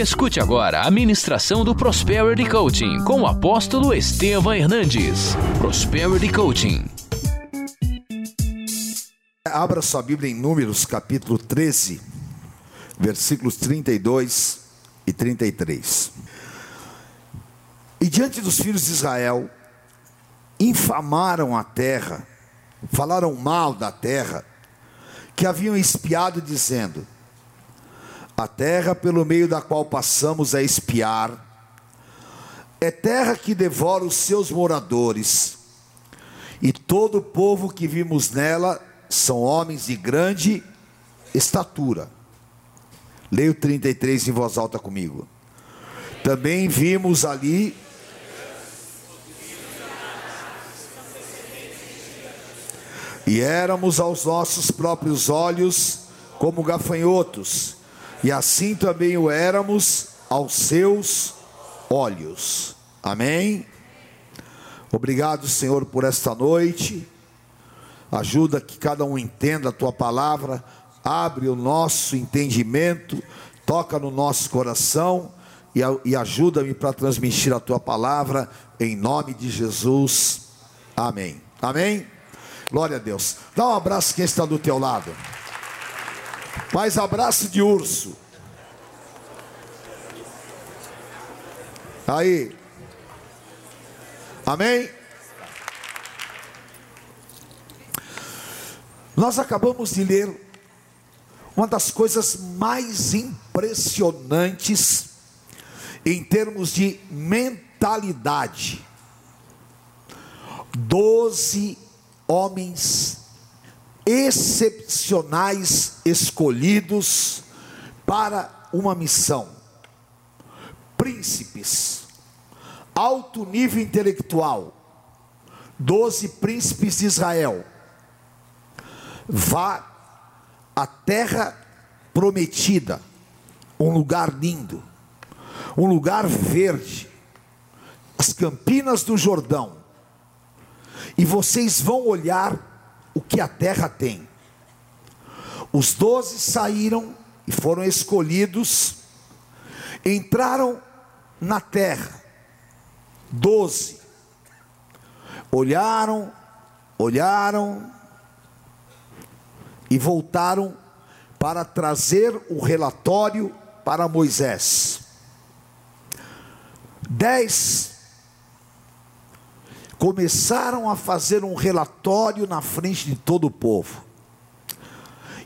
Escute agora a ministração do Prosperity Coaching com o apóstolo Estevam Hernandes. Prosperity Coaching. Abra sua Bíblia em Números, capítulo 13, versículos 32 e 33. E diante dos filhos de Israel, infamaram a terra, falaram mal da terra, que haviam espiado, dizendo: a terra pelo meio da qual passamos a espiar, é terra que devora os seus moradores, e todo o povo que vimos nela são homens de grande estatura. Leia o 33 em voz alta comigo. Também vimos ali e éramos aos nossos próprios olhos como gafanhotos, e assim também o éramos aos seus olhos. Amém? Obrigado, Senhor, por esta noite. Ajuda que cada um entenda a Tua palavra. Abre o nosso entendimento, toca no nosso coração e ajuda-me para transmitir a Tua palavra, em nome de Jesus. Amém. Amém? Glória a Deus. Dá um abraço quem está do teu lado. Faz abraço de urso. Aí. Amém? Nós acabamos de ler uma das coisas mais impressionantes em termos de mentalidade. 12 homens excepcionais escolhidos para uma missão. Príncipes, alto nível intelectual, 12 príncipes de Israel. Vá à terra prometida, um lugar lindo, um lugar verde, as campinas do Jordão, e vocês vão olhar o que a terra tem. Os 12 saíram e foram escolhidos, entraram na terra, 12, olharam, e voltaram para trazer o relatório para Moisés. 10 começaram a fazer um relatório na frente de todo o povo.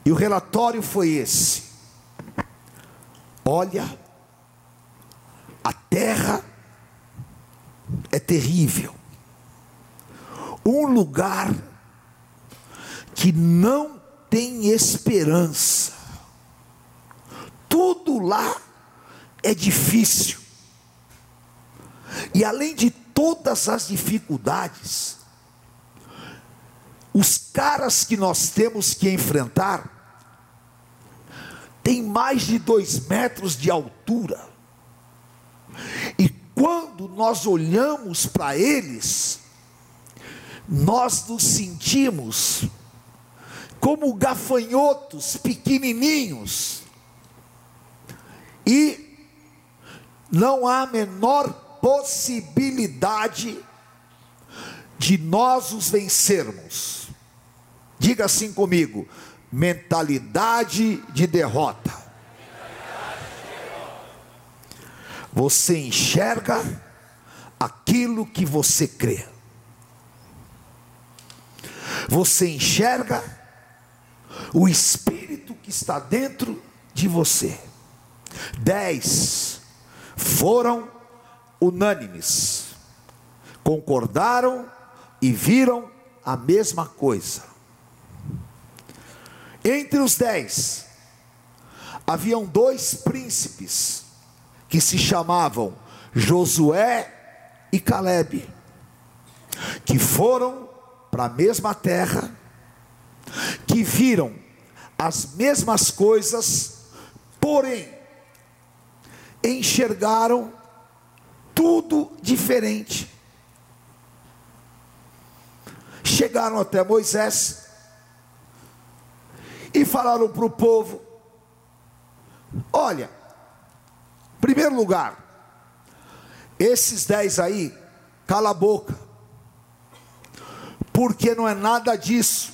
E o relatório foi esse: olha, a terra é terrível, um lugar que não tem esperança, tudo lá é difícil, e além de todas as dificuldades, os caras que nós temos que enfrentar têm mais de 2 metros de altura, e quando nós olhamos para eles, nós nos sentimos como gafanhotos pequenininhos, e não há a menor possibilidade de nós os vencermos. Diga assim comigo: mentalidade de derrota. Você enxerga aquilo que você crê, você enxerga o espírito que está dentro de você. 10 foram unânimes, concordaram e viram a mesma coisa. Entre os 10 haviam 2 príncipes que se chamavam Josué e Caleb, que foram para a mesma terra, que viram as mesmas coisas, porém enxergaram tudo diferente. Chegaram até Moisés e falaram para o povo: olha, primeiro lugar, esses 10 aí, cala a boca, porque não é nada disso.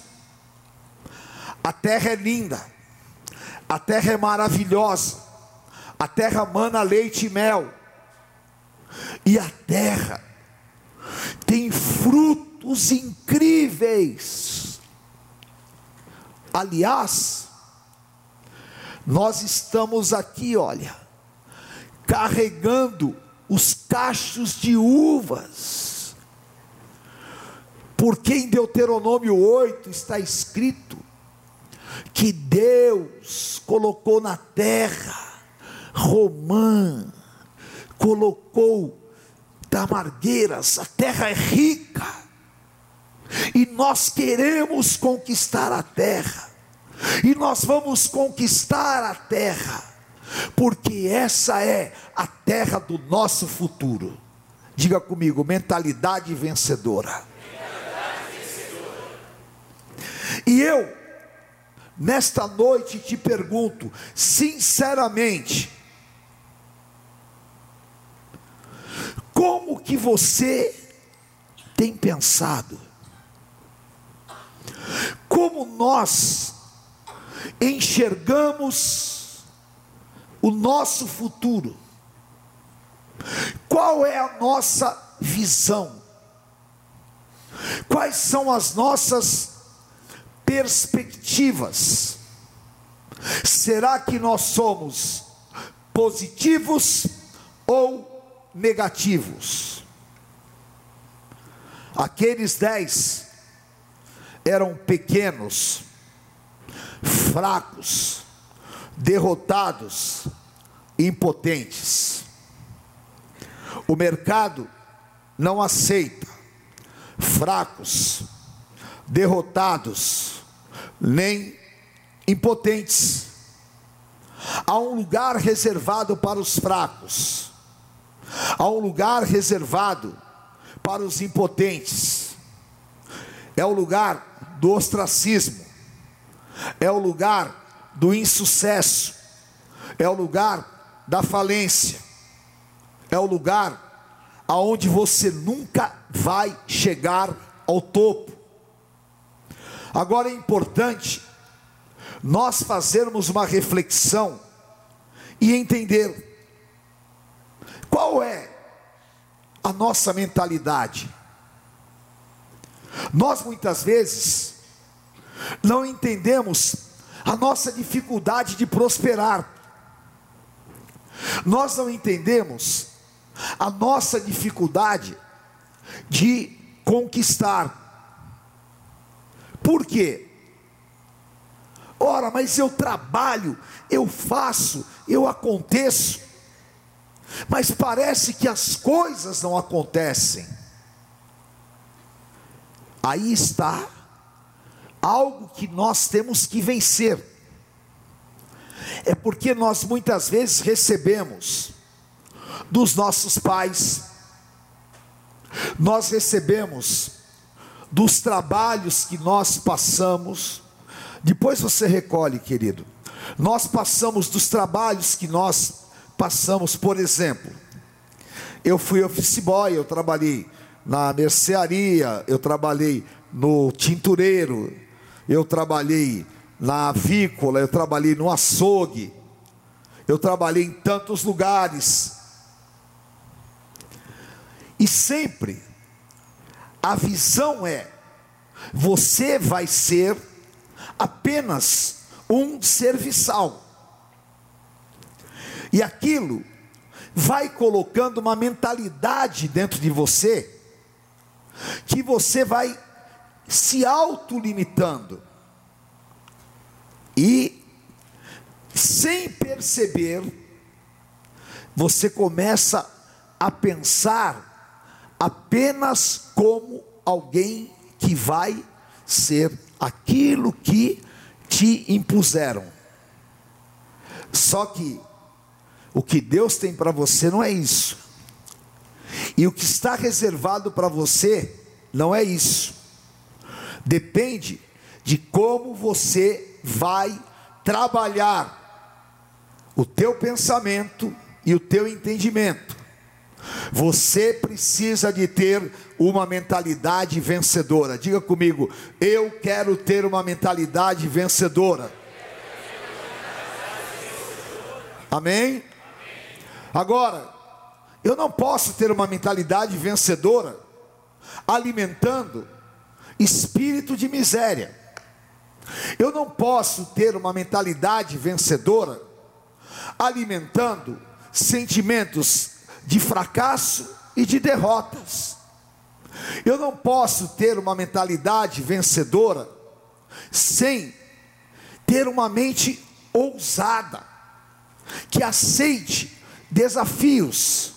A terra é linda, a terra é maravilhosa, a terra mana leite e mel, e a terra tem frutos incríveis. Aliás, nós estamos aqui, olha, carregando os cachos de uvas, porque em Deuteronômio 8 está escrito que Deus colocou na terra romã, colocou tamargueiras, a terra é rica, e nós queremos conquistar a terra, e nós vamos conquistar a terra, porque essa é a terra do nosso futuro. Diga comigo, mentalidade vencedora. Mentalidade vencedora. E eu, nesta noite, te pergunto, sinceramente, como que você tem pensado? Como nós enxergamos o nosso futuro? Qual é a nossa visão? Quais são as nossas perspectivas? Será que nós somos positivos ou negativos? Aqueles 10 eram pequenos, fracos, derrotados, impotentes. O mercado não aceita fracos, derrotados, nem impotentes. Há um lugar reservado para os fracos, há um lugar reservado para os impotentes. É o lugar do ostracismo, é o lugar do insucesso, é o lugar da falência, é o lugar aonde você nunca vai chegar ao topo. Agora é importante nós fazermos uma reflexão e entender qual é a nossa mentalidade. Nós muitas vezes não entendemos a nossa dificuldade de prosperar. Nós não entendemos a nossa dificuldade de conquistar. Por quê? Ora, mas eu trabalho, eu faço, eu aconteço, mas parece que as coisas não acontecem. Aí está algo que nós temos que vencer. É porque nós muitas vezes recebemos dos nossos pais, nós recebemos dos trabalhos que nós passamos. Depois você recolhe, querido. Nós passamos dos trabalhos que nós passamos. Por exemplo, eu fui office boy, eu trabalhei na mercearia, eu trabalhei no tintureiro, eu trabalhei na avícola, eu trabalhei no açougue, eu trabalhei em tantos lugares. E sempre a visão é: você vai ser apenas um serviçal. E aquilo vai colocando uma mentalidade dentro de você, que você vai se autolimitando. E, sem perceber, você começa a pensar apenas como alguém que vai ser aquilo que te impuseram. Só que o que Deus tem para você não é isso, e o que está reservado para você não é isso. Depende de como você vai trabalhar o teu pensamento, e o teu entendimento. Você precisa de ter uma mentalidade vencedora. Diga comigo: eu quero ter uma mentalidade vencedora. Amém? Agora, eu não posso ter uma mentalidade vencedora alimentando espírito de miséria. Eu não posso ter uma mentalidade vencedora alimentando sentimentos de fracasso e de derrotas. Eu não posso ter uma mentalidade vencedora sem ter uma mente ousada, que aceite desafios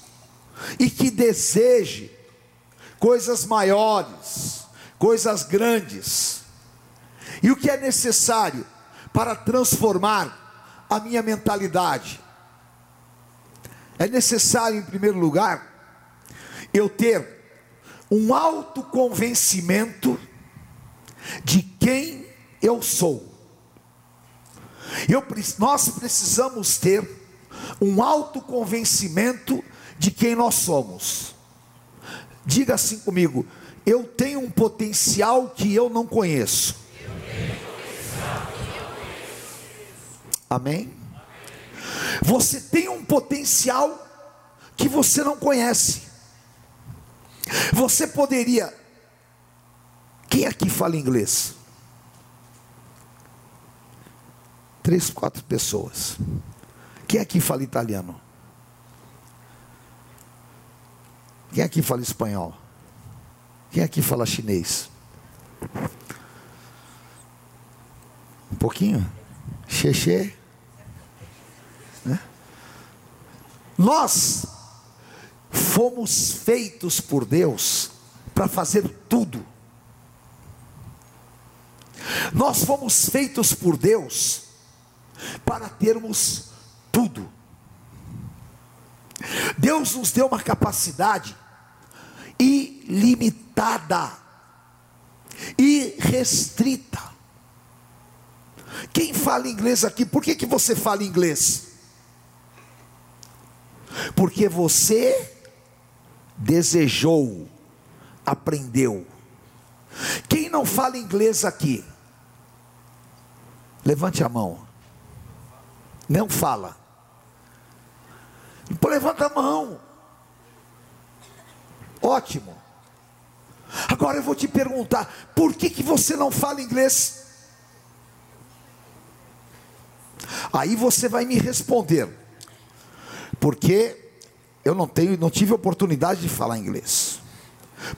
e que deseje coisas maiores, coisas grandes. E o que é necessário para transformar a minha mentalidade? É necessário, em primeiro lugar, eu ter um autoconvencimento de quem eu sou. Nós precisamos ter um autoconvencimento de quem nós somos. Diga assim comigo: eu tenho um potencial que eu não conheço. Amém? Você tem um potencial que você não conhece. Você poderia... Quem aqui fala inglês? 3, 4 pessoas. Quem aqui fala italiano? Quem aqui fala espanhol? Quem aqui fala chinês? Um pouquinho? Xexê? Né? Nós fomos feitos por Deus para fazer tudo. Nós fomos feitos por Deus para termos tudo. Deus nos deu uma capacidade ilimitada, irrestrita. Quem fala inglês aqui? Por que você fala inglês? Porque você desejou, aprendeu. Quem não fala inglês aqui? Levante a mão. Não fala. Levanta a mão. Ótimo. Agora eu vou te perguntar: por que você não fala inglês? Aí você vai me responder: porque eu não tive oportunidade de falar inglês.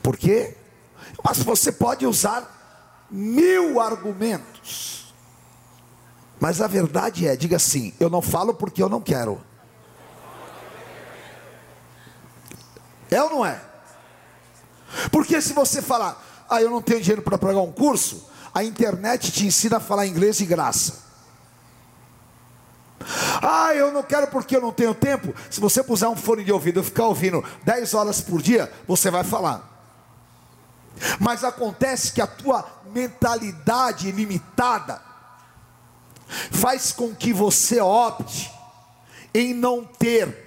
Por quê? Mas você pode usar 1000 argumentos. Mas a verdade é, diga assim: eu não falo porque eu não quero. É ou não é? Porque se você falar: ah, eu não tenho dinheiro para pagar um curso, a internet te ensina a falar inglês de graça. Ah, eu não quero porque eu não tenho tempo. Se você puser um fone de ouvido e ficar ouvindo 10 horas por dia, você vai falar. Mas acontece que a tua mentalidade limitada faz com que você opte em não ter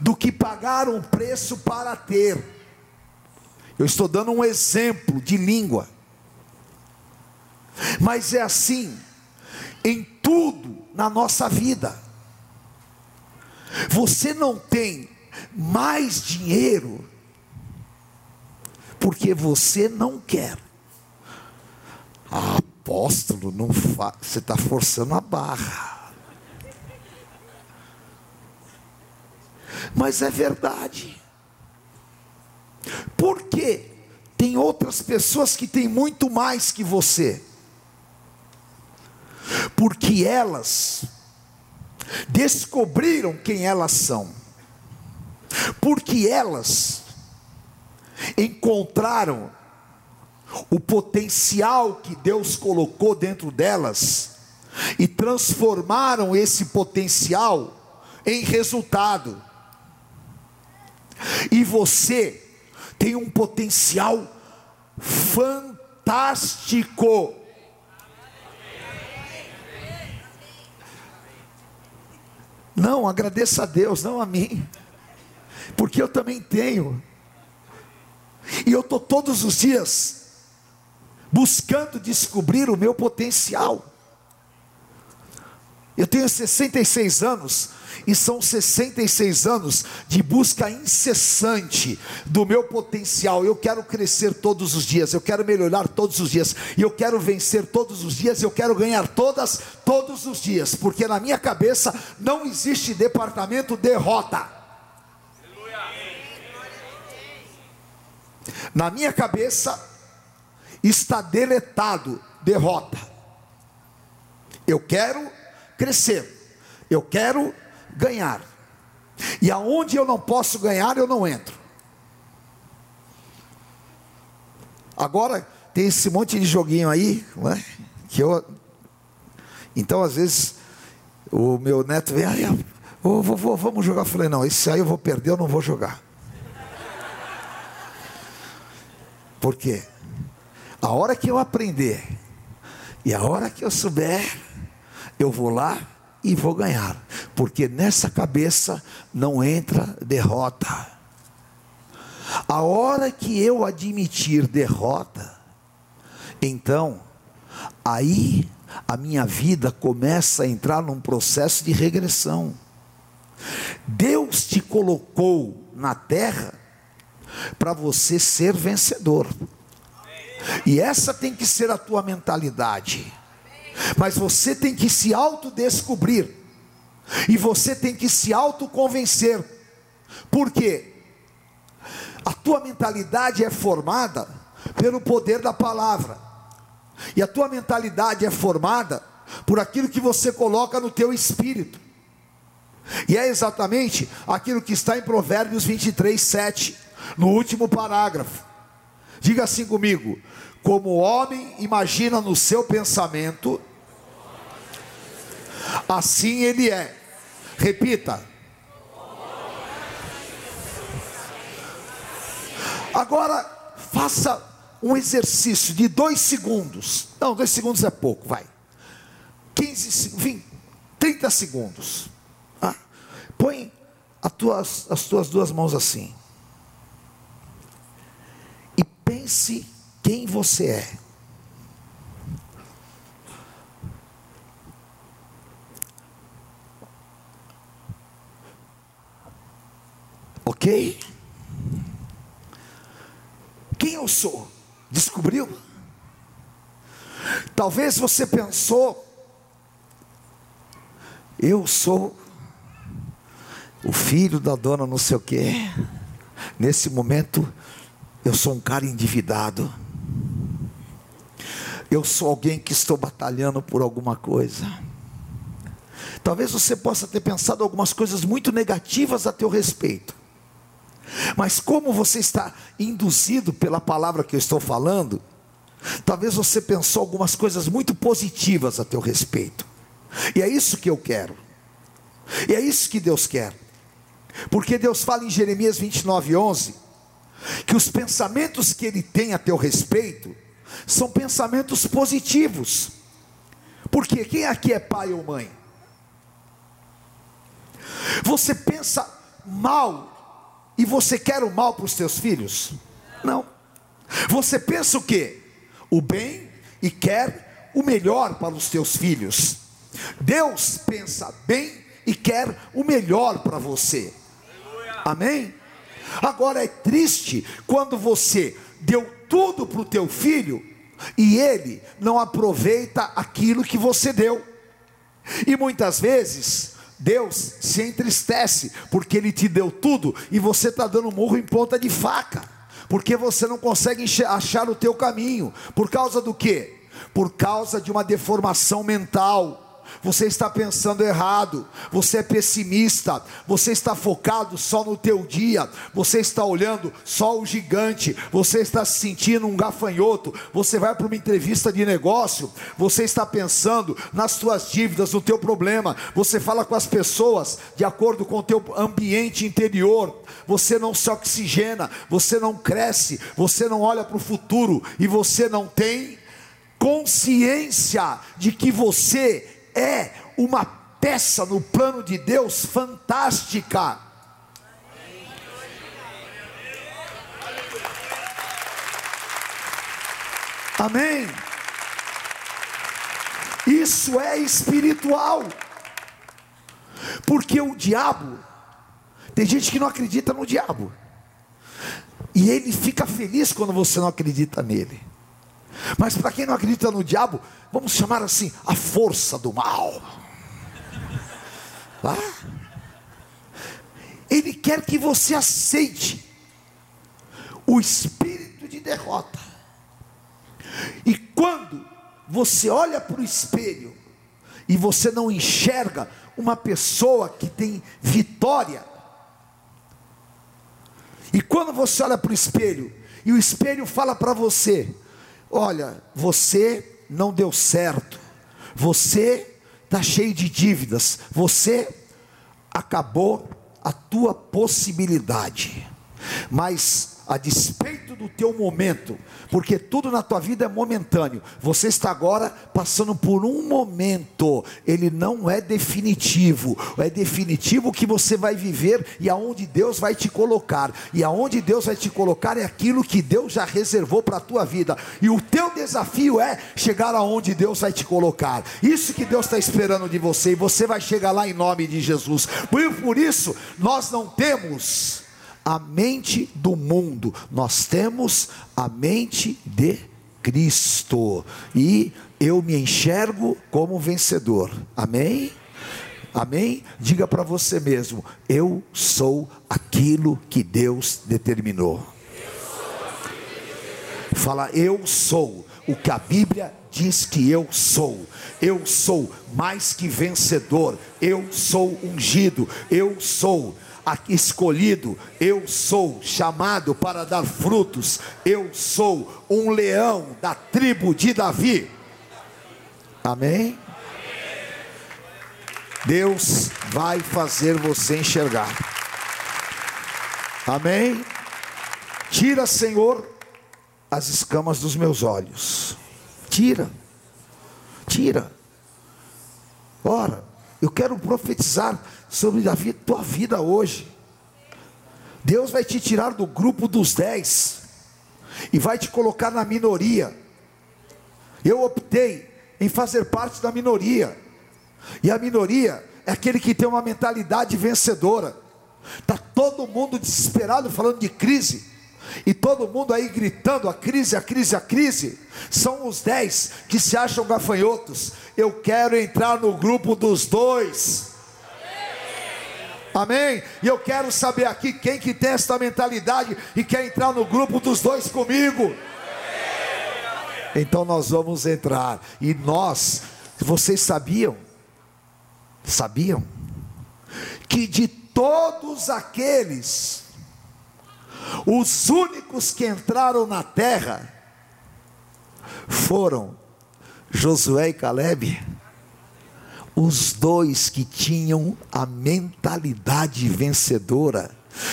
do que pagar um preço para ter. Eu estou dando um exemplo de língua, mas é assim em tudo na nossa vida. Você não tem mais dinheiro porque você não quer. Ah, apóstolo, não faz. Você está forçando a barra. Mas é verdade. Porque tem outras pessoas que têm muito mais que você, porque elas descobriram quem elas são, porque elas encontraram o potencial que Deus colocou dentro delas e transformaram esse potencial em resultado. E você tem um potencial fantástico. Não, agradeça a Deus, não a mim, porque eu também tenho, e eu estou todos os dias buscando descobrir o meu potencial. Eu tenho 66 anos, e são 66 anos de busca incessante do meu potencial. Eu quero crescer todos os dias, eu quero melhorar todos os dias, e eu quero vencer todos os dias, eu quero ganhar todos os dias, porque na minha cabeça não existe departamento derrota. Na minha cabeça está deletado derrota. Eu quero crescer, eu quero ganhar, e aonde eu não posso ganhar, eu não entro. Agora tem esse monte de joguinho aí, não é? Que eu, então às vezes o meu neto vem, ô vovô, vamos jogar. Eu falei, não, esse aí eu vou perder, eu não vou jogar. Porque a hora que eu aprender, e a hora que eu souber, eu vou lá e vou ganhar, porque nessa cabeça não entra derrota. A hora que eu admitir derrota, então, aí a minha vida começa a entrar num processo de regressão. Deus te colocou na terra para você ser vencedor, e essa tem que ser a tua mentalidade. Mas você tem que se autodescobrir, e você tem que se autoconvencer, porque a tua mentalidade é formada pelo poder da palavra, e a tua mentalidade é formada por aquilo que você coloca no teu espírito, e é exatamente aquilo que está em Provérbios 23:7, no último parágrafo. Diga assim comigo: como o homem imagina no seu pensamento, assim ele é. Repita. Agora, faça um exercício de 2 segundos. Não, 2 segundos é pouco, vai. 15, 20, 30 segundos. Ah, põe as tuas 2 mãos assim. E pense quem você é. Ok? Quem eu sou? Descobriu? Talvez você pensou: eu sou o filho da dona não sei o quê. Nesse momento, eu sou um cara endividado. Eu sou alguém que estou batalhando por alguma coisa. Talvez você possa ter pensado algumas coisas muito negativas a teu respeito. Mas como você está induzido pela palavra que eu estou falando, talvez você pensou algumas coisas muito positivas a teu respeito. E é isso que eu quero. E é isso que Deus quer. Porque Deus fala em Jeremias 29:11, que os pensamentos que Ele tem a teu respeito são pensamentos positivos. Porque quem aqui é pai ou mãe? Você pensa mal e você quer o mal para os teus filhos? Não. Você pensa o quê? O bem, e quer o melhor para os teus filhos. Deus pensa bem e quer o melhor para você. Amém? Agora é triste quando você deu tudo para o teu filho e ele não aproveita aquilo que você deu, e muitas vezes Deus se entristece, porque Ele te deu tudo e você está dando murro em ponta de faca, porque você não consegue achar o teu caminho. Por causa do quê? Por causa de uma deformação mental. Você está pensando errado, você é pessimista, você está focado só no teu dia, você está olhando só o gigante, você está se sentindo um gafanhoto. Você vai para uma entrevista de negócio, você está pensando nas tuas dívidas, no teu problema. Você fala com as pessoas de acordo com o teu ambiente interior. Você não se oxigena, você não cresce, você não olha para o futuro, e você não tem consciência de que você é uma peça no plano de Deus fantástica. Amém? Isso é espiritual, porque o diabo, tem gente que não acredita no diabo, e ele fica feliz quando você não acredita nele. Mas para quem não acredita no diabo, vamos chamar assim, a força do mal. Tá? Ele quer que você aceite o espírito de derrota. E quando você olha para o espelho e você não enxerga uma pessoa que tem vitória, e quando você olha para o espelho e o espelho fala para você: olha, você não deu certo, você está cheio de dívidas, você acabou a tua possibilidade, mas a despeito do teu momento, porque tudo na tua vida é momentâneo, você está agora passando por um momento, ele não é definitivo, é definitivo que você vai viver e aonde Deus vai te colocar, e aonde Deus vai te colocar é aquilo que Deus já reservou para a tua vida, e o teu desafio é chegar aonde Deus vai te colocar. Isso que Deus está esperando de você, e você vai chegar lá em nome de Jesus. Por isso nós não temos a mente do mundo, nós temos a mente de Cristo, e eu me enxergo como vencedor. Amém? Amém? Diga para você mesmo: eu sou aquilo que Deus determinou. Fala: eu sou o que a Bíblia diz que eu sou. Eu sou mais que vencedor, eu sou ungido, eu sou escolhido, eu sou chamado para dar frutos, eu sou um leão da tribo de Davi. Amém? Deus vai fazer você enxergar. Amém? Tira, Senhor, as escamas dos meus olhos. Tira, tira. Ora, eu quero profetizar sobre a tua vida hoje. Deus vai te tirar do grupo dos 10 e vai te colocar na minoria. Eu optei em fazer parte da minoria, e a minoria é aquele que tem uma mentalidade vencedora. Está todo mundo desesperado falando de crise, e todo mundo aí gritando: a crise, a crise, a crise. São os 10 que se acham gafanhotos. Eu quero entrar no grupo dos 2. Amém? E eu quero saber aqui quem que tem esta mentalidade e quer entrar no grupo dos 2 comigo. Então nós vamos entrar. E nós, vocês sabiam que de todos aqueles, os únicos que entraram na terra foram Josué e Caleb, os 2 que tinham a mentalidade vencedora,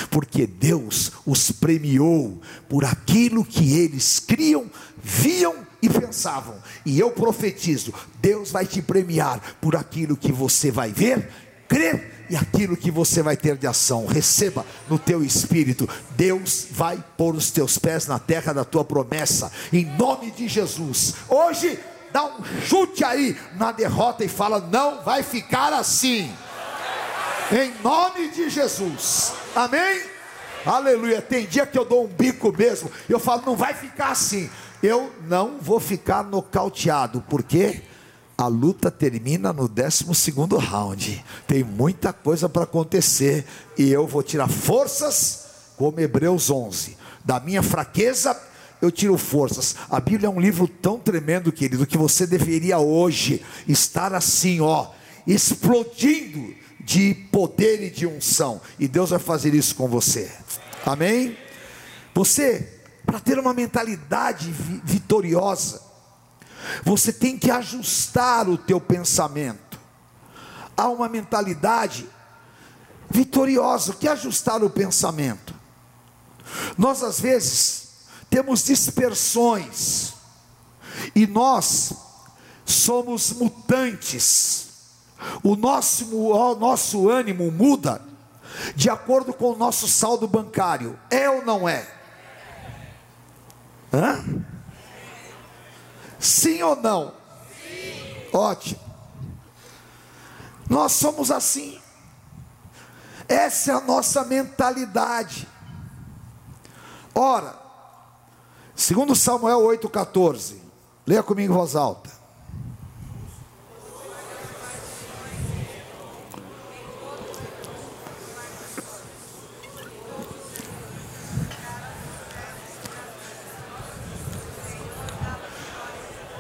porque Deus os premiou por aquilo que eles criam, viam e pensavam. E eu profetizo: Deus vai te premiar por aquilo que você vai ver, crer, e aquilo que você vai ter de ação. Receba no teu espírito. Deus vai pôr os teus pés na terra da tua promessa, em nome de Jesus. Hoje, dá um chute aí na derrota e fala: não vai ficar assim, em nome de Jesus. Amém? Aleluia. Tem dia que eu dou um bico mesmo, eu falo: não vai ficar assim. Eu não vou ficar nocauteado, porque a luta termina no 12º round. Tem muita coisa para acontecer, e eu vou tirar forças, como Hebreus 11, da minha fraqueza eu tiro forças. A Bíblia é um livro tão tremendo, querido, que você deveria hoje estar assim, ó, explodindo de poder e de unção, e Deus vai fazer isso com você. Amém? Você, para ter uma mentalidade vitoriosa, você tem que ajustar o teu pensamento a uma mentalidade vitoriosa. O que é ajustar o pensamento? Nós às vezes temos dispersões, e nós somos mutantes. O nosso ânimo muda de acordo com o nosso saldo bancário. É ou não é? Hã? Sim ou não? Sim. Ótimo. Nós somos assim. Essa é a nossa mentalidade. Ora, segundo Samuel 8,14, leia comigo em voz alta.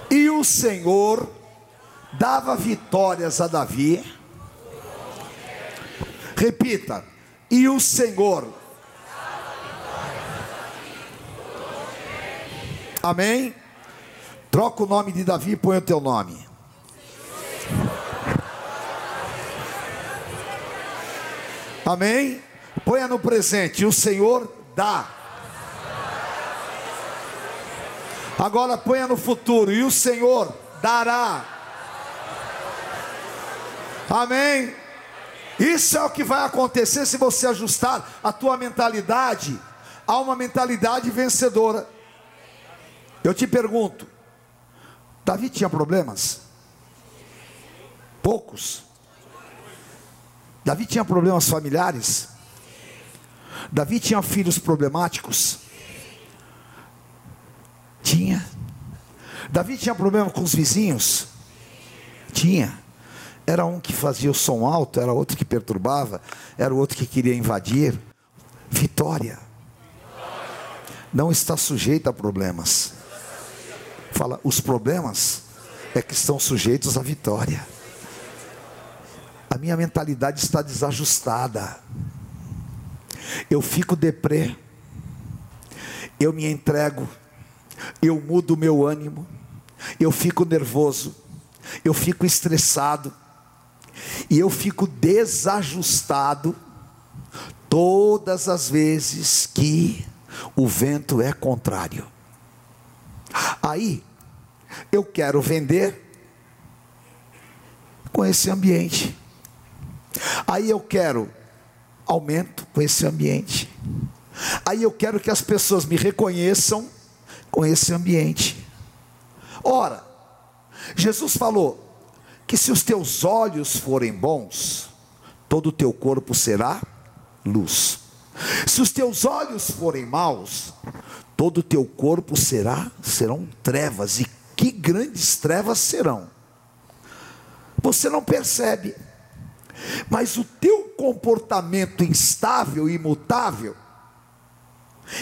E o Senhor dava vitórias a Davi. Repita. E o Senhor. Amém? Troca o nome de Davi e põe o teu nome. Amém? Ponha no presente. O Senhor dá. Agora ponha no futuro. E o Senhor dará. Amém? Isso é o que vai acontecer se você ajustar a tua mentalidade a uma mentalidade vencedora. Eu te pergunto, Davi tinha problemas? Poucos. Davi tinha problemas familiares? Davi tinha filhos problemáticos? Tinha. Davi tinha problema com os vizinhos? Tinha. Era um que fazia o som alto, era outro que perturbava, era outro que queria invadir. Vitória não está sujeita a problemas. Fala, os problemas é que estão sujeitos à vitória. A minha mentalidade está desajustada. Eu fico deprê. Eu me entrego. Eu mudo o meu ânimo. Eu fico nervoso. Eu fico estressado. E eu fico desajustado todas as vezes que o vento é contrário. Aí, eu quero vender com esse ambiente. Aí eu quero aumento com esse ambiente. Aí eu quero que as pessoas me reconheçam com esse ambiente. Ora, Jesus falou que se os teus olhos forem bons, todo o teu corpo será luz. Se os teus olhos forem maus, todo o teu corpo serão trevas. E que grandes trevas serão. Você não percebe, mas o teu comportamento instável e imutável,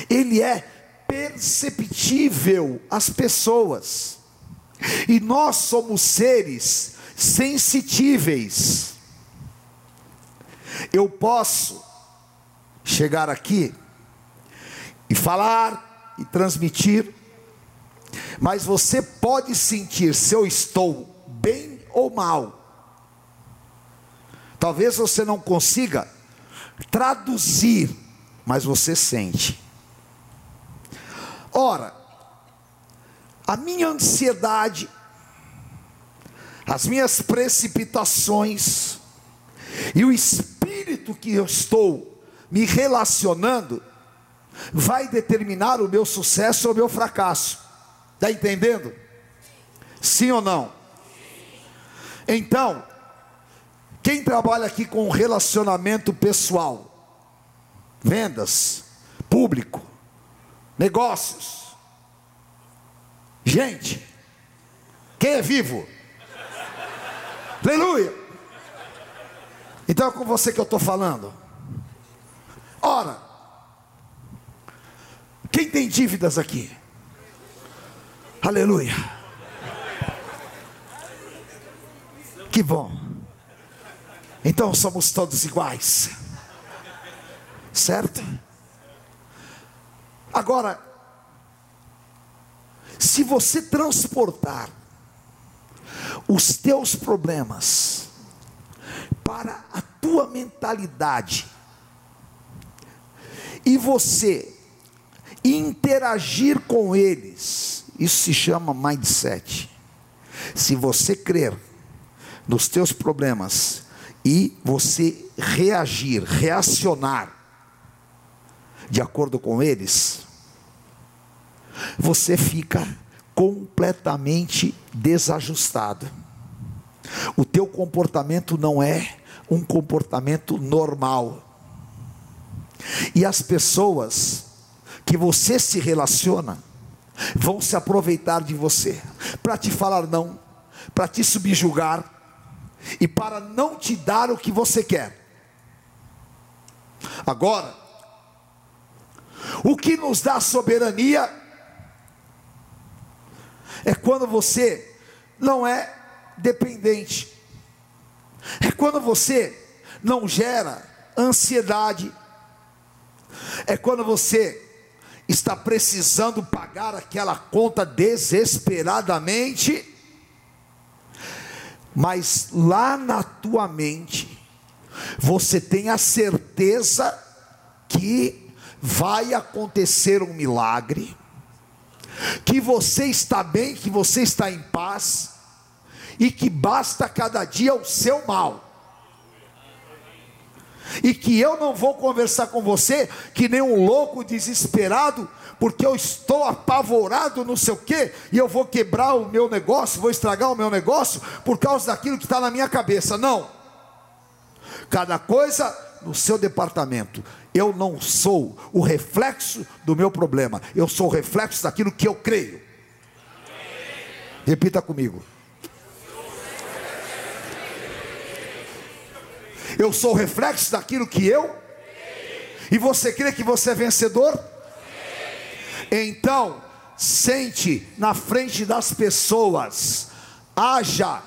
ele é perceptível às pessoas. E nós somos seres sensitíveis. Eu posso chegar aqui e falar e transmitir, mas você pode sentir se eu estou bem ou mal. Talvez você não consiga traduzir, mas você sente. Ora, a minha ansiedade, as minhas precipitações e o espírito que eu estou me relacionando vai determinar o meu sucesso ou o meu fracasso. Está entendendo? Sim ou não? Então, quem trabalha aqui com relacionamento pessoal, vendas, público, negócios, gente, quem é vivo? Aleluia! Então é com você que eu estou falando. Ora, quem tem dívidas aqui? Aleluia! Que bom! Então somos todos iguais, certo? Agora, se você transportar os teus problemas para a tua mentalidade e você interagir com eles, isso se chama mindset. Se você crer nos teus problemas e você reagir, reacionar de acordo com eles, você fica completamente desajustado. O teu comportamento não é um comportamento normal. E as pessoas que você se relaciona vão se aproveitar de você para te falar não, para te subjugar e para não te dar o que você quer. Agora, o que nos dá soberania é quando você não é dependente, é quando você não gera ansiedade, é quando você está precisando pagar aquela conta desesperadamente, mas lá na tua mente você tem a certeza que vai acontecer um milagre, que você está bem, que você está em paz, e que basta cada dia o seu mal, e que eu não vou conversar com você que nem um louco desesperado, porque eu estou apavorado, não sei o quê, e eu vou quebrar o meu negócio, vou estragar o meu negócio, por causa daquilo que está na minha cabeça. Não, cada coisa no seu departamento. Eu não sou o reflexo do meu problema, eu sou o reflexo daquilo que eu creio. Repita comigo: eu sou o reflexo daquilo que eu creio. E você crê que você é vencedor? Então, sente na frente das pessoas, haja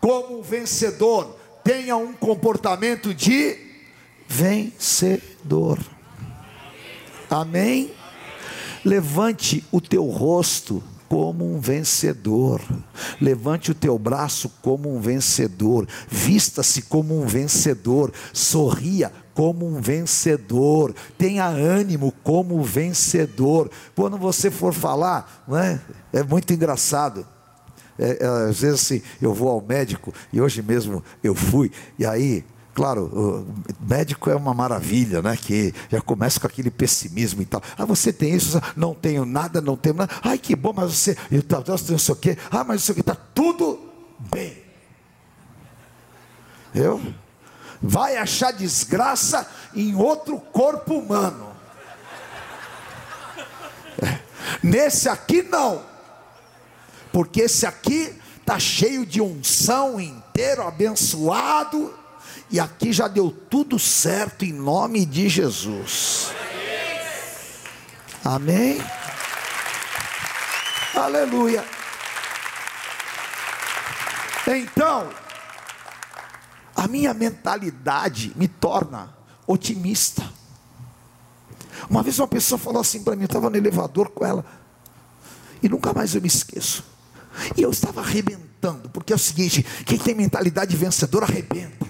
como um vencedor, tenha um comportamento de vencedor. Amém? Levante o teu rosto como um vencedor, levante o teu braço como um vencedor, vista-se como um vencedor, sorria como um vencedor, tenha ânimo como vencedor. Quando você for falar, não é? É muito engraçado, às vezes assim, eu vou ao médico, e hoje mesmo eu fui, e aí, claro, o médico é uma maravilha, né? Que já começa com aquele pessimismo e tal. Ah, você tem isso? Não tenho nada, não tenho nada. Ai, que bom, mas você, eu não sei o quê. Ah, mas isso aqui está tudo bem. Eu? Vai achar desgraça em outro corpo humano. Nesse aqui não. Porque esse aqui está cheio de unção, inteiro, abençoado. E aqui já deu tudo certo em nome de Jesus. Amém? Aleluia. Então, a minha mentalidade me torna otimista. Uma vez uma pessoa falou assim para mim, eu estava no elevador com ela, e nunca mais eu me esqueço. E eu estava arrebentando, porque é o seguinte, quem tem mentalidade vencedora arrebenta.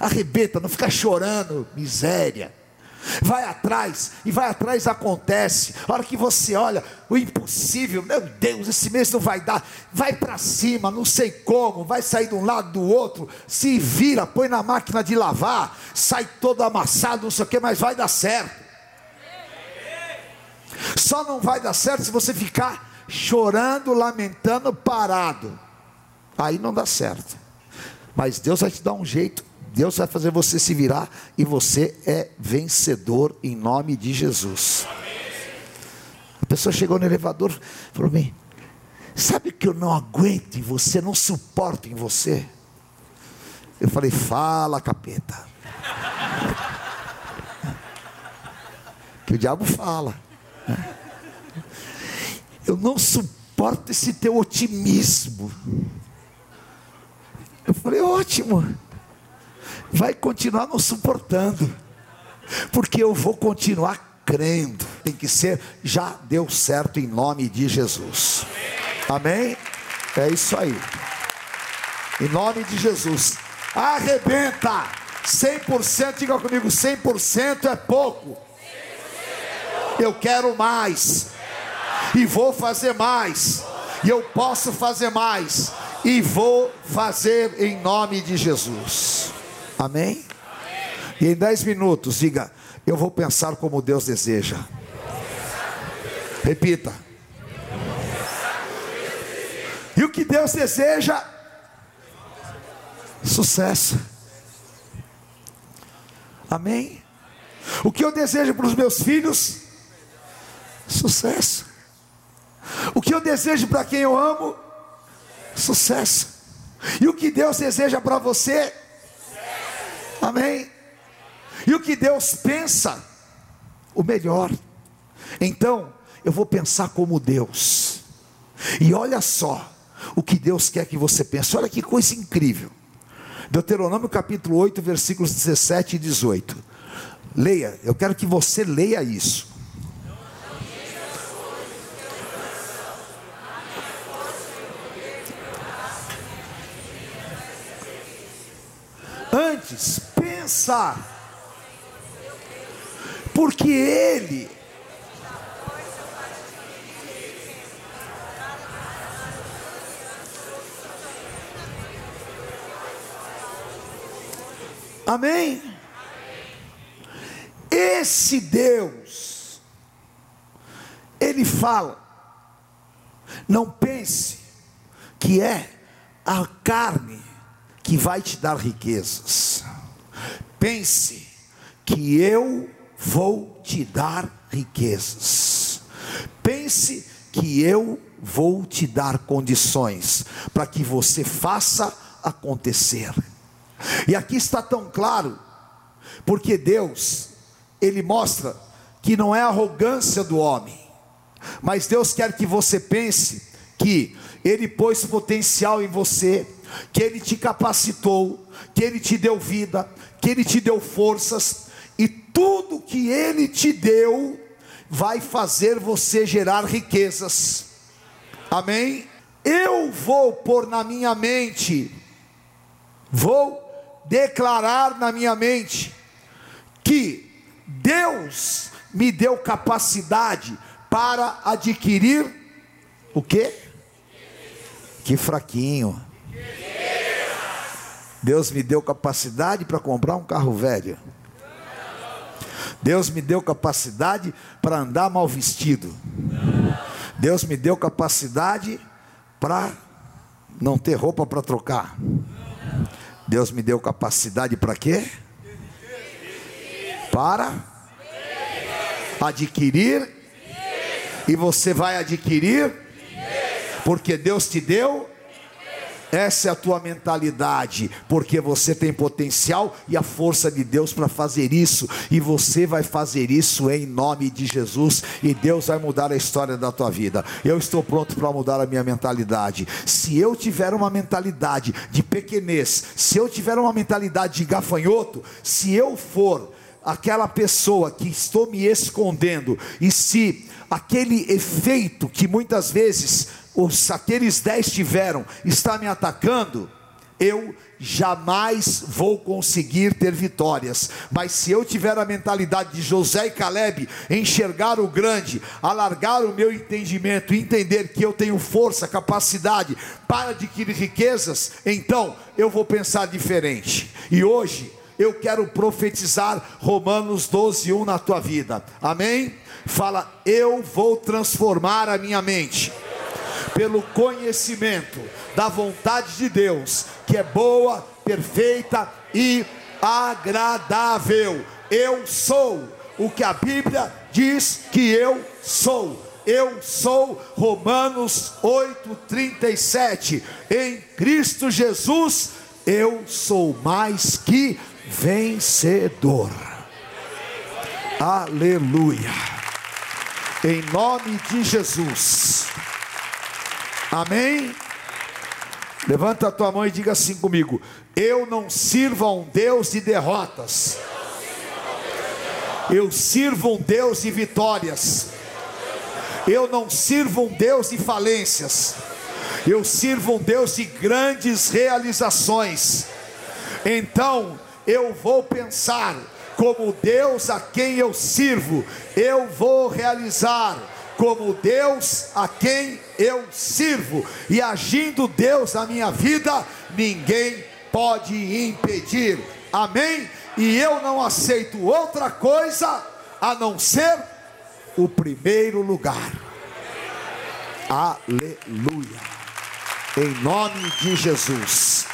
Arrebenta, não fica chorando, miséria, vai atrás, e vai atrás acontece. A hora que você olha, o impossível, meu Deus, esse mês não vai dar, vai para cima, não sei como, vai sair de um lado do outro, se vira, põe na máquina de lavar, sai todo amassado, não sei o que, mas vai dar certo. Só não vai dar certo se você ficar chorando, lamentando, parado, aí não dá certo, mas Deus vai te dar um jeito. Deus vai fazer você se virar, e você é vencedor em nome de Jesus. A pessoa chegou no elevador e falou bem, sabe o que eu não aguento em você, não suporto em você? Eu falei, fala, capeta. Que o diabo fala. Eu não suporto esse teu otimismo. Eu falei, ótimo. Vai continuar não suportando, porque eu vou continuar crendo. Tem que ser, já deu certo em nome de Jesus. Amém? É isso aí. Em nome de Jesus. Arrebenta. 100%, diga comigo, 100% é pouco. Eu quero mais. E vou fazer mais. E eu posso fazer mais. e vou fazer em nome de Jesus. Amém? E em 10 minutos, diga: eu vou pensar como Deus deseja. Repita. E o que Deus deseja? Sucesso. Amém? O que eu desejo para os meus filhos? Sucesso. O que eu desejo para quem eu amo? Sucesso. E o que Deus deseja para você? Amém? E o que Deus pensa? O melhor. Então, eu vou pensar como Deus. E olha só o que Deus quer que você pense. Olha que coisa incrível. Deuteronômio capítulo 8, versículos 17 e 18. Leia, eu quero que você leia isso. Antes, pensa, porque Ele amém? Esse Deus, Ele fala: não pense que é a carne que vai te dar riquezas. Pense que eu vou te dar riquezas. Pense que eu vou te dar condições para que você faça acontecer. E aqui está tão claro, porque Deus, Ele mostra que não é a arrogância do homem, mas Deus quer que você pense que Ele pôs potencial em você, que Ele te capacitou, que Ele te deu vida, que Ele te deu forças, e tudo que Ele te deu vai fazer você gerar riquezas. Amém? Eu vou pôr na minha mente, vou declarar na minha mente, que Deus me deu capacidade para adquirir o quê? Que fraquinho. Deus me deu capacidade para comprar um carro velho. Deus me deu capacidade para andar mal vestido. Deus me deu capacidade para não ter roupa para trocar. Deus me deu capacidade para quê? Para adquirir. E você vai adquirir, porque Deus te deu. Essa é a tua mentalidade, porque você tem potencial e a força de Deus para fazer isso, e você vai fazer isso em nome de Jesus, e Deus vai mudar a história da tua vida. Eu estou pronto para mudar a minha mentalidade. Se eu tiver uma mentalidade de pequenez, se eu tiver uma mentalidade de gafanhoto, se eu for aquela pessoa que estou me escondendo, e se aquele efeito que muitas vezes aqueles 10 tiveram, está me atacando, eu jamais vou conseguir ter vitórias. Mas se eu tiver a mentalidade de Josué e Caleb, enxergar o grande, alargar o meu entendimento, entender que eu tenho força, capacidade para adquirir riquezas, então eu vou pensar diferente. E hoje eu quero profetizar Romanos 12:1 na tua vida. Amém? Fala: eu vou transformar a minha mente pelo conhecimento da vontade de Deus, que é boa, perfeita e agradável. Eu sou o que a Bíblia diz que eu sou. Eu sou. Romanos 8:37. Em Cristo Jesus, eu sou mais que vencedor. Aleluia. Em nome de Jesus. Amém? Levanta a tua mão e diga assim comigo: eu não sirvo a um Deus de derrotas, eu sirvo um Deus de vitórias. Eu não sirvo um Deus de falências, eu sirvo um Deus de grandes realizações. Então eu vou pensar como Deus a quem eu sirvo. Eu vou realizar como Deus a quem eu sirvo, e agindo Deus na minha vida, ninguém pode impedir. Amém? E eu não aceito outra coisa a não ser o primeiro lugar. Aleluia, em nome de Jesus.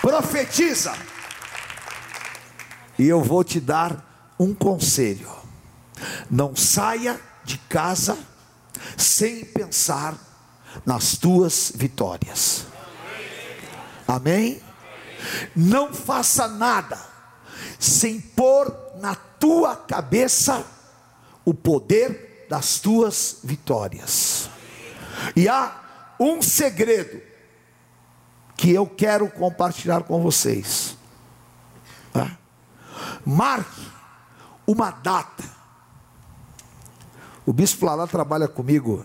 Profetiza, e eu vou te dar um conselho: não saia de casa sem pensar nas tuas vitórias. Amém? Não faça nada sem pôr na tua cabeça o poder das tuas vitórias. E há um segredo que eu quero compartilhar com vocês. Marque uma data. O Bispo Lala trabalha comigo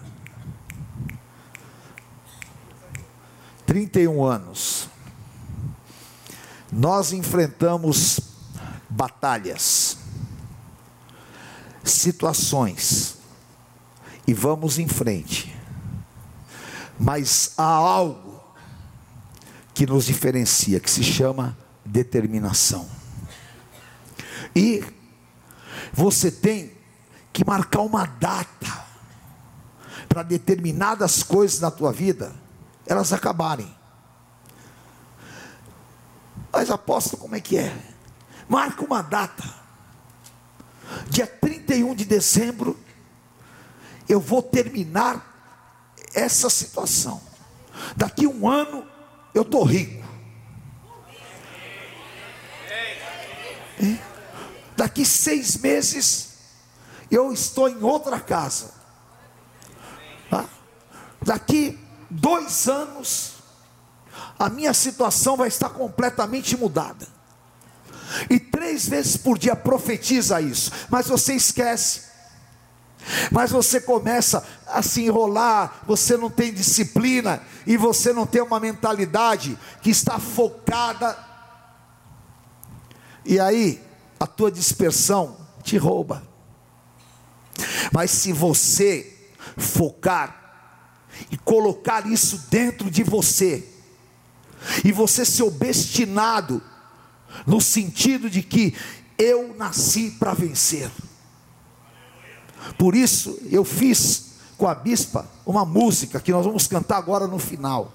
31 anos. Nós enfrentamos batalhas, situações, e vamos em frente. Mas há algo que nos diferencia, que se chama determinação. E você tem que marcar uma data para determinadas coisas na tua vida elas acabarem. Mas Apóstolo, como é que é? Marca uma data. Dia 31 de dezembro eu vou terminar essa situação. Daqui um ano eu estou rico. Daqui 6 meses eu estou em outra casa. Daqui 2 anos a minha situação vai estar completamente mudada. E 3 vezes por dia profetiza isso. Mas você esquece. Mas você começa a se enrolar. Você não tem disciplina. E você não tem uma mentalidade que está focada. E aí a tua dispersão te rouba. Mas se você focar e colocar isso dentro de você, e você ser obstinado, no sentido de que eu nasci para vencer. Por isso eu fiz com a Bispa uma música que nós vamos cantar agora no final.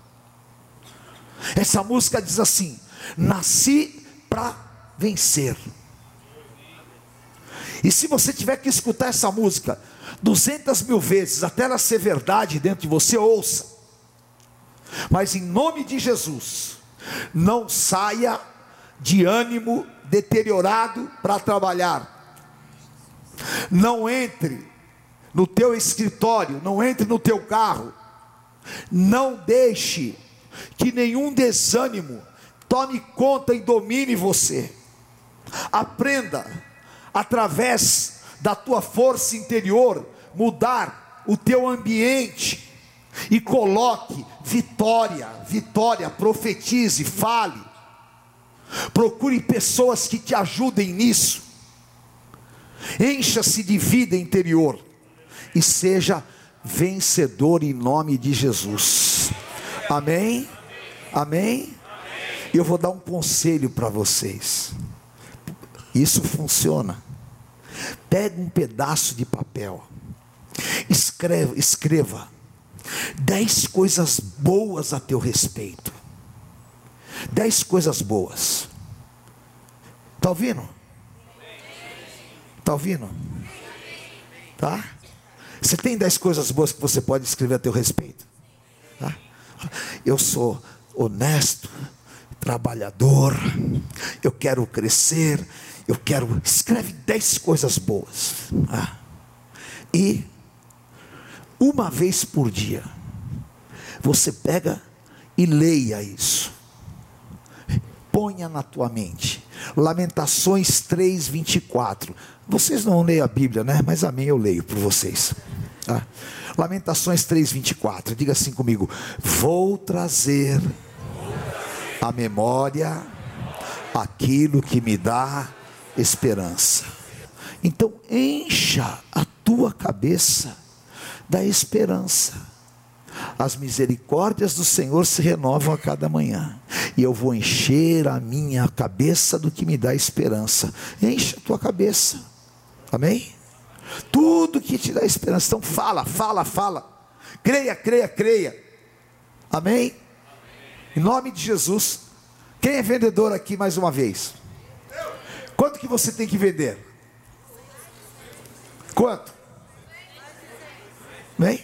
Essa música diz assim: nasci para vencer. E se você tiver que escutar essa música 200 mil vezes, até ela ser verdade dentro de você, ouça. Mas em nome de Jesus, não saia de ânimo deteriorado para trabalhar. Não entre no teu escritório, não entre no teu carro. Não deixe que nenhum desânimo tome conta e domine você. Aprenda, através da tua força interior, mudar o teu ambiente. E coloque vitória, vitória, profetize, fale. Procure pessoas que te ajudem nisso. Encha-se de vida interior e seja vencedor em nome de Jesus. Amém? Amém? Eu vou dar um conselho para vocês. Isso funciona. Pega um pedaço de papel. Escreva 10 coisas boas a teu respeito. 10 coisas boas. Está ouvindo? Está ouvindo? Tá? Você tem 10 coisas boas que você pode escrever a teu respeito? Tá? Eu sou honesto, trabalhador, eu quero crescer, eu quero... Escreve 10 coisas boas. Tá? E uma vez por dia você pega e leia isso. Ponha na tua mente. Lamentações 3:24. Vocês não leem a Bíblia, né? Mas amém, eu leio por vocês. Tá? Lamentações 3:24. Diga assim comigo: vou trazer à memória aquilo que me dá esperança. Então encha a tua tua cabeça da esperança. As misericórdias do Senhor se renovam a cada manhã. E eu vou encher a minha cabeça do que me dá esperança. Enche a tua cabeça. Amém? Tudo que te dá esperança. Então fala, fala, fala. Creia, creia, creia. Amém? Amém. Em nome de Jesus. Quem é vendedor aqui mais uma vez? Quanto que você tem que vender? Quanto? Amém?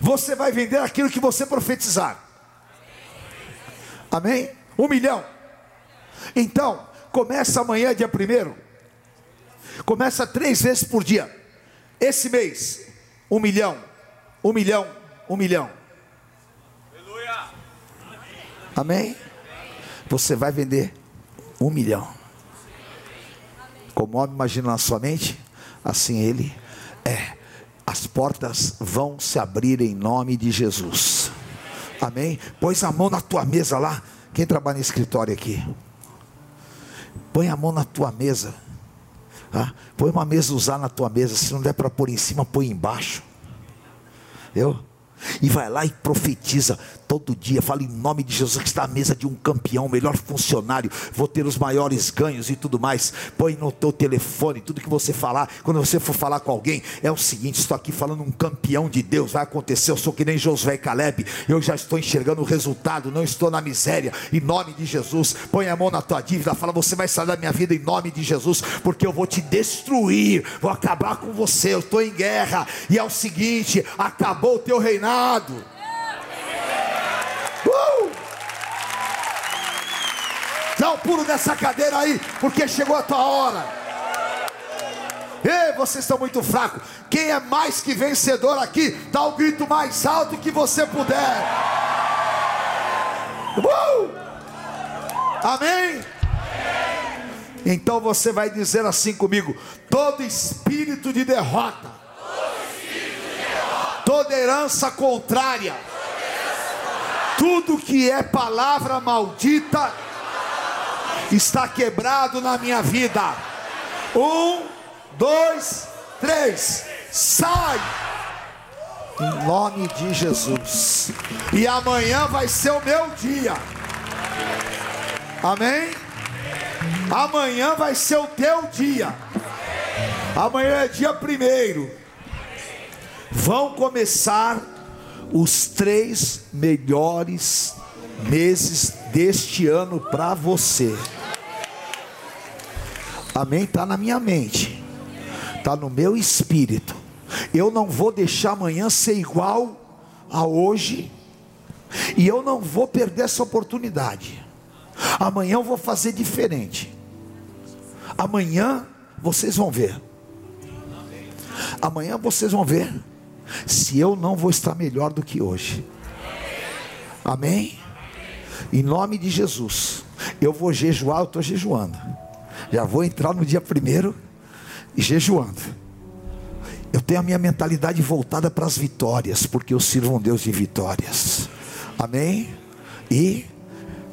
Você vai vender aquilo que você profetizar. Amém? 1 milhão. Então, começa amanhã, dia 1º. Começa 3 vezes por dia. Esse mês, 1 milhão. 1 milhão. 1 milhão. Aleluia. Amém? Você vai vender 1 milhão. Como o homem imagina na sua mente, assim ele é. As portas vão se abrir em nome de Jesus. Amém? Põe a mão na tua mesa lá. Quem trabalha em escritório aqui? Põe a mão na tua mesa. Ah, põe uma mesa usar na tua mesa. Se não der para pôr em cima, põe embaixo. E vai lá e profetiza todo dia. Fala em nome de Jesus que está à mesa de um campeão, melhor funcionário, vou ter os maiores ganhos e tudo mais. Põe no teu telefone tudo que você falar. Quando você for falar com alguém, é o seguinte: estou aqui falando um campeão de Deus, vai acontecer, eu sou que nem Josué e Caleb, eu já estou enxergando o resultado, não estou na miséria, em nome de Jesus. Põe a mão na tua dívida, fala: você vai sair da minha vida em nome de Jesus, porque eu vou te destruir, vou acabar com você, eu estou em guerra. E é o seguinte: acabou o teu reinado. Dá um pulo dessa cadeira aí, porque chegou a tua hora. Ei, vocês estão muito fracos. Quem é mais que vencedor aqui, dá o grito mais alto que você puder. Amém? Então você vai dizer assim comigo: todo espírito de derrota, toda herança contrária, tudo que é palavra maldita está quebrado na minha vida. 1, 2, 3, sai! Em nome de Jesus. E amanhã vai ser o meu dia. Amém? Amanhã vai ser o teu dia. Amanhã é dia 1º. Vão começar os 3 melhores meses deste ano para você. Amém? Está na minha mente, está no meu espírito. Eu não vou deixar amanhã ser igual a hoje, e eu não vou perder essa oportunidade. Amanhã eu vou fazer diferente. Amanhã vocês vão ver. Amanhã vocês vão ver se eu não vou estar melhor do que hoje. Amém? Em nome de Jesus. Eu vou jejuar, eu estou jejuando. Já vou entrar no dia 1º e jejuando. Eu tenho a minha mentalidade voltada para as vitórias, porque eu sirvo um Deus de vitórias. Amém? E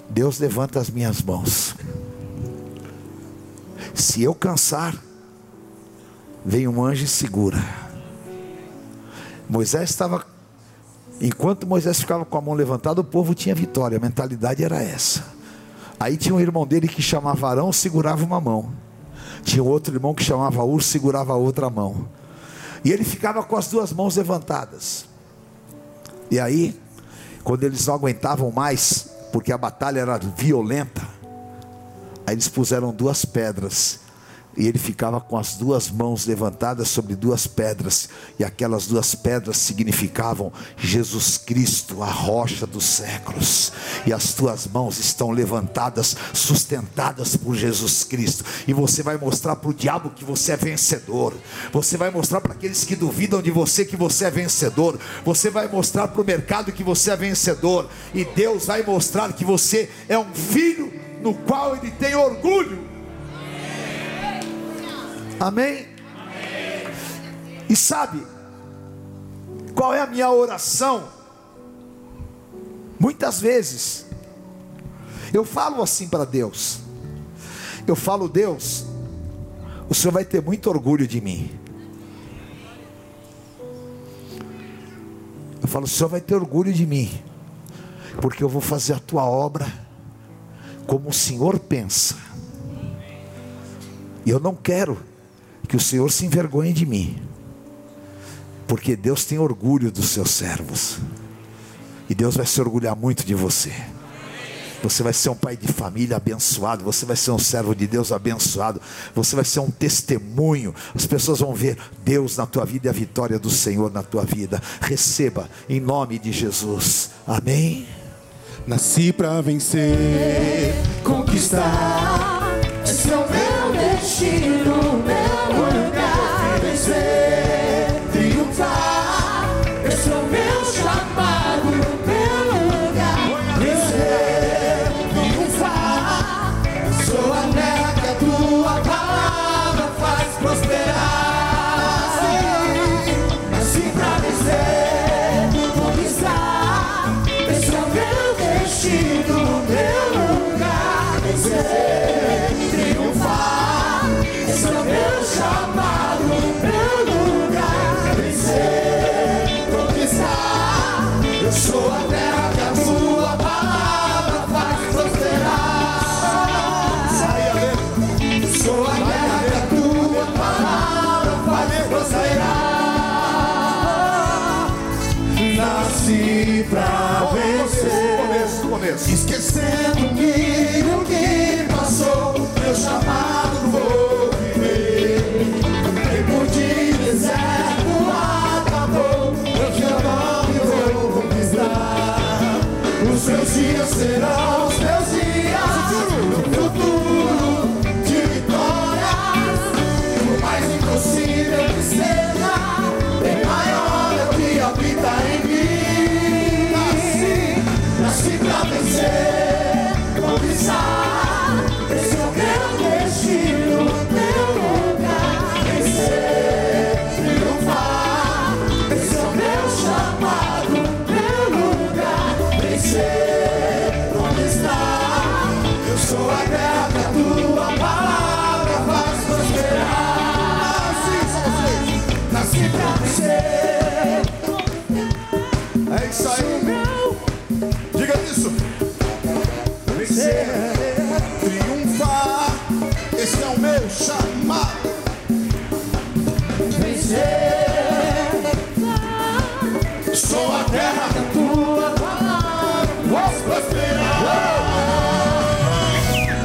Deus levanta as minhas mãos. Se eu cansar, vem um anjo e segura. Moisés estava... Enquanto Moisés ficava com a mão levantada, o povo tinha vitória, a mentalidade era essa. Aí tinha um irmão dele que chamava Arão, segurava uma mão. Tinha outro irmão que chamava Ur, segurava a outra mão. E ele ficava com as 2 mãos levantadas. E aí, quando eles não aguentavam mais, porque a batalha era violenta, aí eles puseram 2 pedras. E ele ficava com as 2 mãos levantadas sobre 2 pedras. E aquelas 2 pedras significavam Jesus Cristo, a rocha dos séculos. E as tuas mãos estão levantadas, sustentadas por Jesus Cristo. E você vai mostrar para o diabo que você é vencedor. Você vai mostrar para aqueles que duvidam de você que você é vencedor. Você vai mostrar para o mercado que você é vencedor. E Deus vai mostrar que você é um filho no qual Ele tem orgulho. Amém? Amém? E sabe qual é a minha oração? Muitas vezes eu falo assim para Deus. Eu falo: Deus, o Senhor vai ter muito orgulho de mim. Eu falo, o Senhor vai ter orgulho de mim, porque eu vou fazer a tua obra como o Senhor pensa. E eu não quero que o Senhor se envergonhe de mim, porque Deus tem orgulho dos seus servos. E Deus vai se orgulhar muito de você. Você vai ser um pai de família abençoado. Você vai ser um servo de Deus abençoado. Você vai ser um testemunho. As pessoas vão ver Deus na tua vida e a vitória do Senhor na tua vida. Receba em nome de Jesus. Amém. Nasci para vencer, conquistar. Esse é o meu destino, meu lugar. Vencer, triunfar. Esse é o meu chamado. Esquecendo que o que passou, meu chamado vou viver. Tempo de deserto acabou, eu já não vou conquistar. Os meus dias serão os meus dias, no futuro de vitórias. Por mais impossível que seja, bem maior é o que habita em mim. Nasci pra vencer. Esse é o meu destino, meu lugar. Vencer, triunfar. Esse é o meu chamado, meu lugar. Vencer, conquistar. Eu sou a guerra que a tua palavra faz prosperar. Nasci pra vencer. É isso aí. Diga isso. Triunfar, esse é o meu chamado. Vencer, sou a terra da tua palavra, vou prosperar.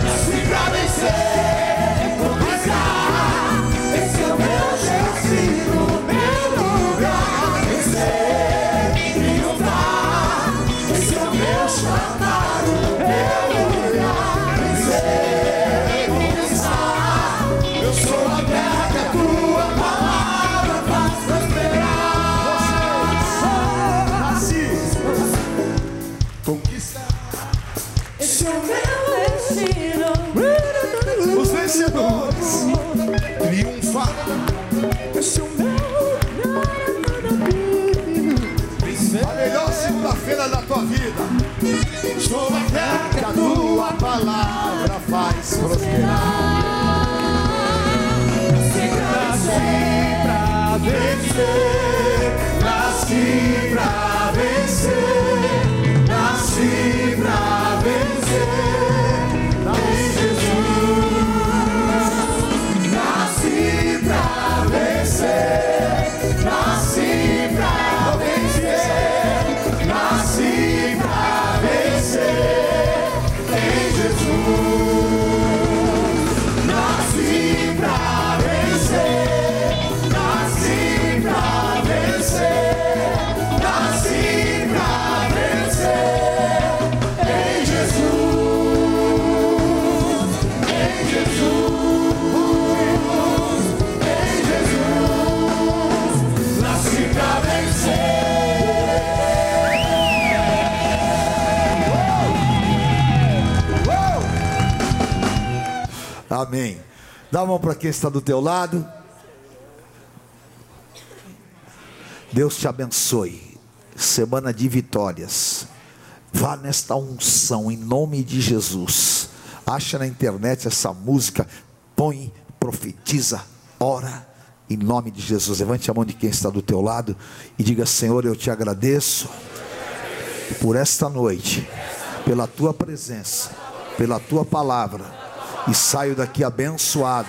Nasci pra vencer, conquistar. Esse é o meu destino, meu lugar. Vencer, triunfar, esse é o meu chamado, meu. Triunfa. Esse é o meu lugar. A melhor segunda-feira da tua vida. Sou a terra que a tua palavra faz prosperar. Nasci pra vencer. Nasci pra vencer. Nasci pra vencer. Nasci pra vencer. Nasci pra vencer, nasci pra vencer, em Jesus. Nasci pra vencer, nasci pra vencer, nasci pra vencer, em Jesus, em Jesus. Amém. Dá a mão para quem está do teu lado. Deus te abençoe. Semana de vitórias. Vá nesta unção em nome de Jesus. Acha na internet essa música, põe, profetiza, ora Em nome de Jesus, levante a mão de quem está do teu lado e diga: Senhor, eu te agradeço por esta noite, pela tua presença, pela tua palavra, e saio daqui abençoado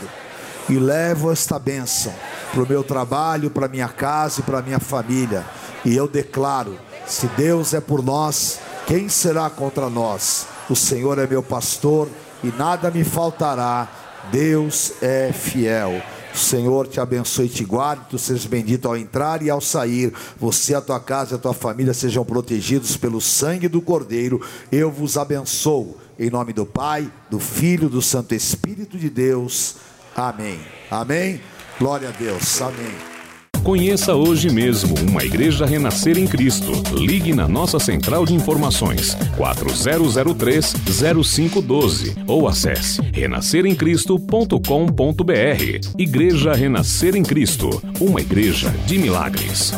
e levo esta bênção para o meu trabalho, para a minha casa e para a minha família. E eu declaro: se Deus é por nós, quem será contra nós? O Senhor é meu pastor e nada me faltará. Deus é fiel. O Senhor te abençoe e te guarde, tu sejas bendito ao entrar e ao sair, você, a tua casa e a tua família sejam protegidos pelo sangue do Cordeiro. Eu vos abençoo, em nome do Pai, do Filho, do Santo Espírito de Deus, amém, amém, glória a Deus, amém. Conheça hoje mesmo uma Igreja Renascer em Cristo. Ligue na nossa central de informações 4003-0512 ou acesse renasceremcristo.com.br. Igreja Renascer em Cristo, uma igreja de milagres.